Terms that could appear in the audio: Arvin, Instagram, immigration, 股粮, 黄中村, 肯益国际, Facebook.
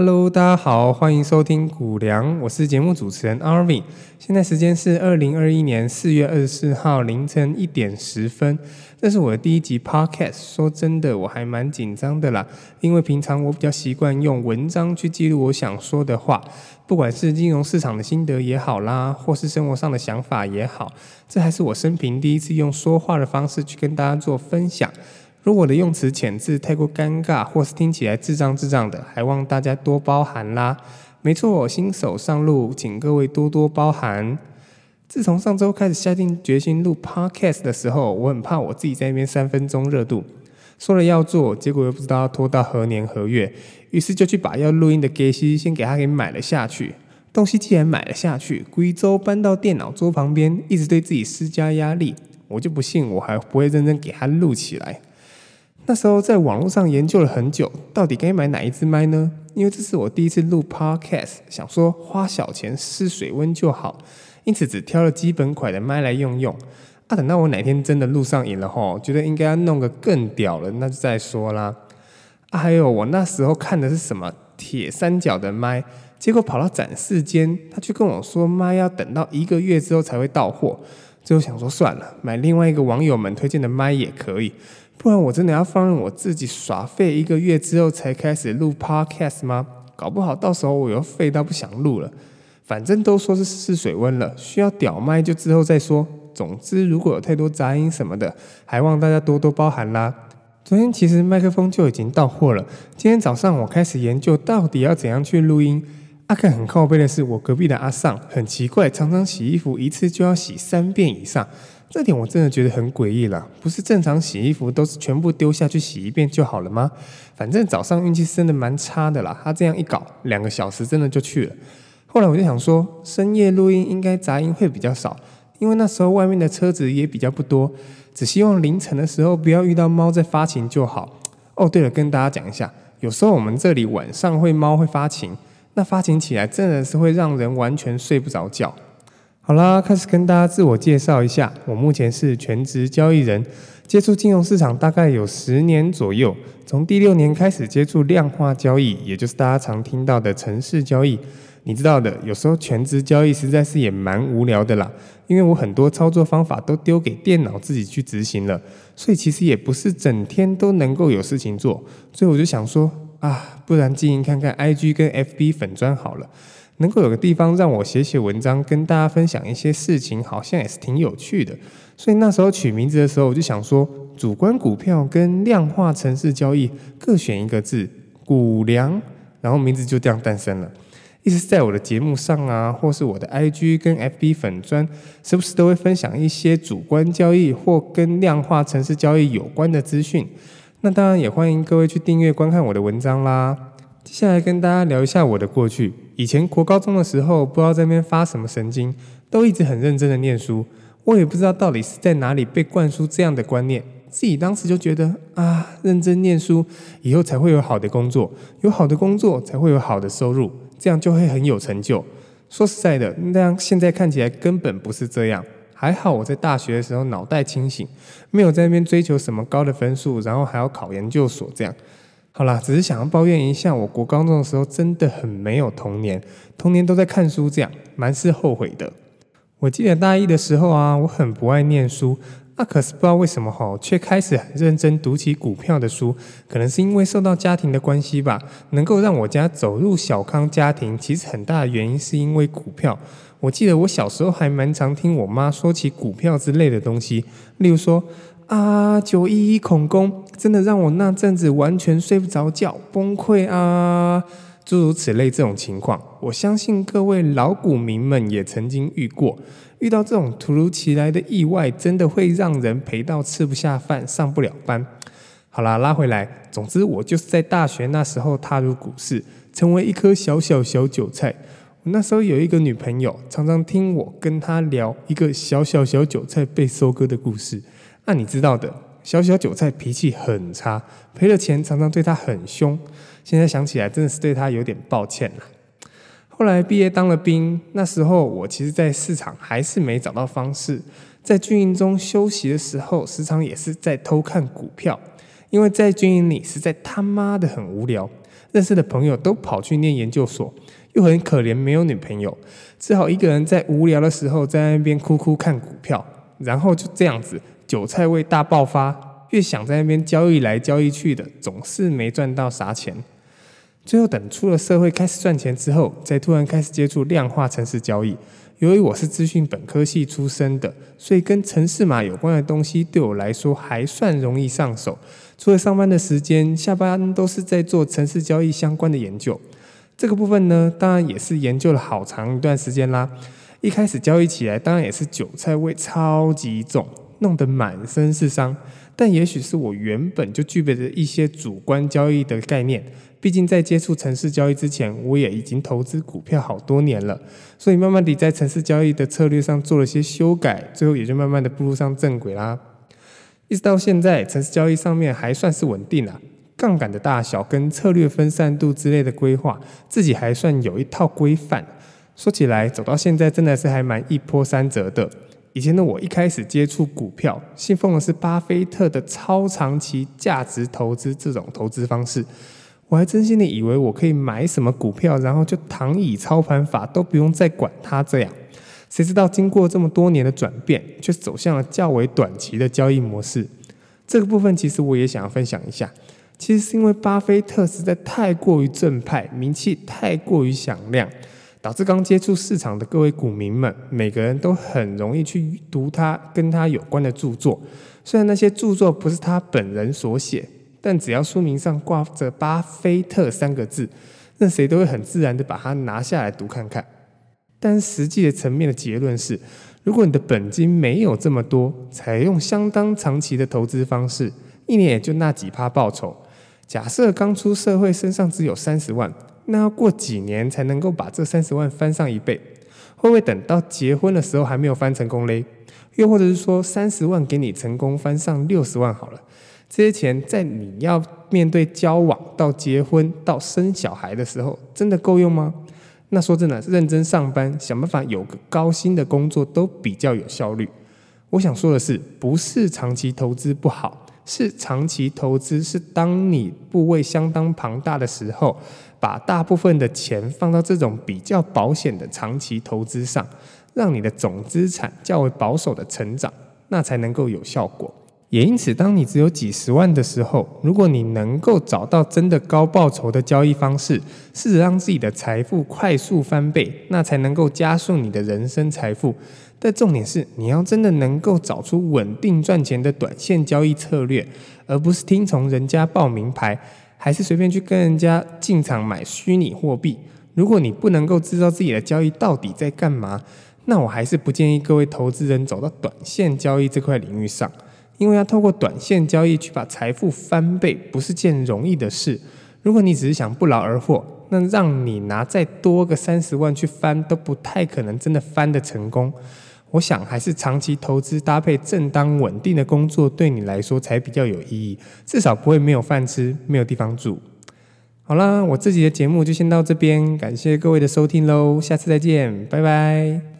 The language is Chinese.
Hello， 大家好，欢迎收听股粮，我是节目主持人 Arvin。现在时间是2021年4月24号凌晨1点10分。这是我的第一集 Podcast， 说真的，我还蛮紧张的啦，因为平常我比较习惯用文章去记录我想说的话，不管是金融市场的心得也好啦，或是生活上的想法也好，这还是我生平第一次用说话的方式去跟大家做分享。如果我的用词遣字太过尴尬，或是听起来智障的，还望大家多包涵啦。没错，新手上路，请各位多多包涵。自从上周开始下定决心录 podcast 的时候，我很怕我自己在那边3分钟热度，说了要做，结果又不知道要拖到何年何月，于是就去把要录音的给息先给他给买了下去。东西既然买了下去，贵州搬到电脑桌旁边，一直对自己施加压力，我就不信我还不会认真给他录起来。那时候在网络上研究了很久，到底该买哪一支麦呢？因为这是我第一次录 podcast， 想说花小钱试水温就好，因此只挑了基本款的麦来用。等到我哪天真的录上瘾了吼，觉得应该要弄个更屌了，那就再说啦。还有我那时候看的是什么铁三角的麦，结果跑到展示间，他却跟我说麦要等到1个月之后才会到货。最后想说算了，买另外一个网友们推荐的麦也可以。不然我真的要放任我自己耍废1个月之后才开始录 podcast 吗？搞不好到时候我又废到不想录了。反正都说是试水温了，需要屌麦就之后再说。总之如果有太多杂音什么的，还望大家多多包涵啦。昨天其实麦克风就已经到货了，今天早上我开始研究到底要怎样去录音。看很靠背的是，我隔壁的阿尚很奇怪，常常洗衣服一次就要洗3遍以上，这点我真的觉得很诡异啦。不是正常洗衣服都是全部丢下去洗一遍就好了吗？反正早上运气真的蛮差的啦，他这样一搞，2个小时真的就去了。后来我就想说，深夜录音应该杂音会比较少，因为那时候外面的车子也比较不多，只希望凌晨的时候不要遇到猫在发情就好。对了，跟大家讲一下，有时候我们这里晚上猫会发情，那发情起来真的是会让人完全睡不着觉。好啦，开始跟大家自我介绍一下，我目前是全职交易人，接触金融市场大概有10年左右，从第6年开始接触量化交易，也就是大家常听到的程式交易。你知道的，有时候全职交易实在是也蛮无聊的啦，因为我很多操作方法都丢给电脑自己去执行了，所以其实也不是整天都能够有事情做，所以我就想说不然经营看看 IG 跟 FB 粉专好了，能够有个地方让我写文章，跟大家分享一些事情，好像也是挺有趣的。所以那时候取名字的时候，我就想说，主观股票跟量化程式交易各选一个字，股粮，然后名字就这样诞生了。一直在我的节目上或是我的 IG 跟 FB 粉专，时不时都会分享一些主观交易或跟量化程式交易有关的资讯。那当然也欢迎各位去订阅观看我的文章啦。接下来跟大家聊一下我的过去。以前国高中的时候，不知道在那边发什么神经，都一直很认真的念书，我也不知道到底是在哪里被灌输这样的观念，自己当时就觉得认真念书以后才会有好的工作，有好的工作才会有好的收入，这样就会很有成就。说实在的，那样现在看起来根本不是这样。还好我在大学的时候脑袋清醒，没有在那边追求什么高的分数，然后还要考研究所这样。好啦，只是想要抱怨一下，我国高中的时候真的很没有童年都在看书这样，蛮是后悔的。我记得大1的时候我很不爱念书，可是不知道为什么却开始很认真读起股票的书，可能是因为受到家庭的关系吧，能够让我家走入小康家庭，其实很大的原因是因为股票。我记得我小时候还蛮常听我妈说起股票之类的东西，例如说911恐攻真的让我那阵子完全睡不着觉，崩溃诸如此类这种情况，我相信各位老股民们也曾经遇过。遇到这种突如其来的意外，真的会让人赔到吃不下饭，上不了班。好啦，拉回来，总之我就是在大学那时候踏入股市，成为一颗小韭菜。我那时候有一个女朋友，常常听我跟她聊一个小韭菜被收割的故事。你知道的，小韭菜脾气很差，赔了钱常常对她很凶，现在想起来真的是对她有点抱歉啦。后来毕业当了兵，那时候我其实在市场还是没找到方式，在军营中休息的时候，时常也是在偷看股票，因为在军营里实在他妈的很无聊，认识的朋友都跑去念研究所，又很可怜没有女朋友，只好一个人在无聊的时候在那边哭哭看股票，然后就这样子韭菜味大爆发，越想在那边交易来交易去的，总是没赚到啥钱。最后等出了社会开始赚钱之后，才突然开始接触量化程式交易。由于我是资讯本科系出身的，所以跟程式码有关的东西对我来说还算容易上手，除了上班的时间，下班都是在做程式交易相关的研究。这个部分呢，当然也是研究了好长一段时间啦。一开始交易起来当然也是韭菜味超级重，弄得满身是伤，但也许是我原本就具备着一些主观交易的概念，毕竟在接触程式交易之前，我也已经投资股票好多年了，所以慢慢地在程式交易的策略上做了些修改，最后也就慢慢地步入上正轨啦。一直到现在，程式交易上面还算是稳定啦，杠杆的大小跟策略分散度之类的规划，自己还算有一套规范。说起来，走到现在真的是还蛮一波三折的。以前的我一开始接触股票，信奉的是巴菲特的超长期价值投资这种投资方式，我还真心的以为我可以买什么股票，然后就躺椅操盘法都不用再管它这样。谁知道经过这么多年的转变，却走向了较为短期的交易模式。这个部分其实我也想要分享一下，其实是因为巴菲特实在太过于正派，名气太过于响亮，导致刚接触市场的各位股民们，每个人都很容易去读他跟他有关的著作。虽然那些著作不是他本人所写，但只要书名上挂着巴菲特三个字，那谁都会很自然的把它拿下来读看看。但实际的层面的结论是，如果你的本金没有这么多，采用相当长期的投资方式，一年也就那几趴报酬。假设刚出社会身上只有30万，那要过几年才能够把这30万翻上一倍？会不会等到结婚的时候还没有翻成功嘞？又或者是说30万给你成功翻上60万好了，这些钱在你要面对交往到结婚到生小孩的时候真的够用吗？那说真的，认真上班想办法有个高薪的工作都比较有效率。我想说的是，不是长期投资不好，是长期投资是当你部位相当庞大的时候，把大部分的钱放到这种比较保险的长期投资上，让你的总资产较为保守的成长，那才能够有效果。也因此，当你只有几十万的时候，如果你能够找到真的高报酬的交易方式，试着让自己的财富快速翻倍，那才能够加速你的人生财富。但重点是，你要真的能够找出稳定赚钱的短线交易策略，而不是听从人家报名牌，还是随便去跟人家进场买虚拟货币。如果你不能够知道自己的交易到底在干嘛，那我还是不建议各位投资人走到短线交易这块领域上。因为要透过短线交易去把财富翻倍，不是件容易的事。如果你只是想不劳而获，那让你拿再多个30万去翻，都不太可能真的翻得成功。我想还是长期投资搭配正当稳定的工作，对你来说才比较有意义，至少不会没有饭吃，没有地方住。好啦，我自己的节目就先到这边，感谢各位的收听咯，下次再见，拜拜。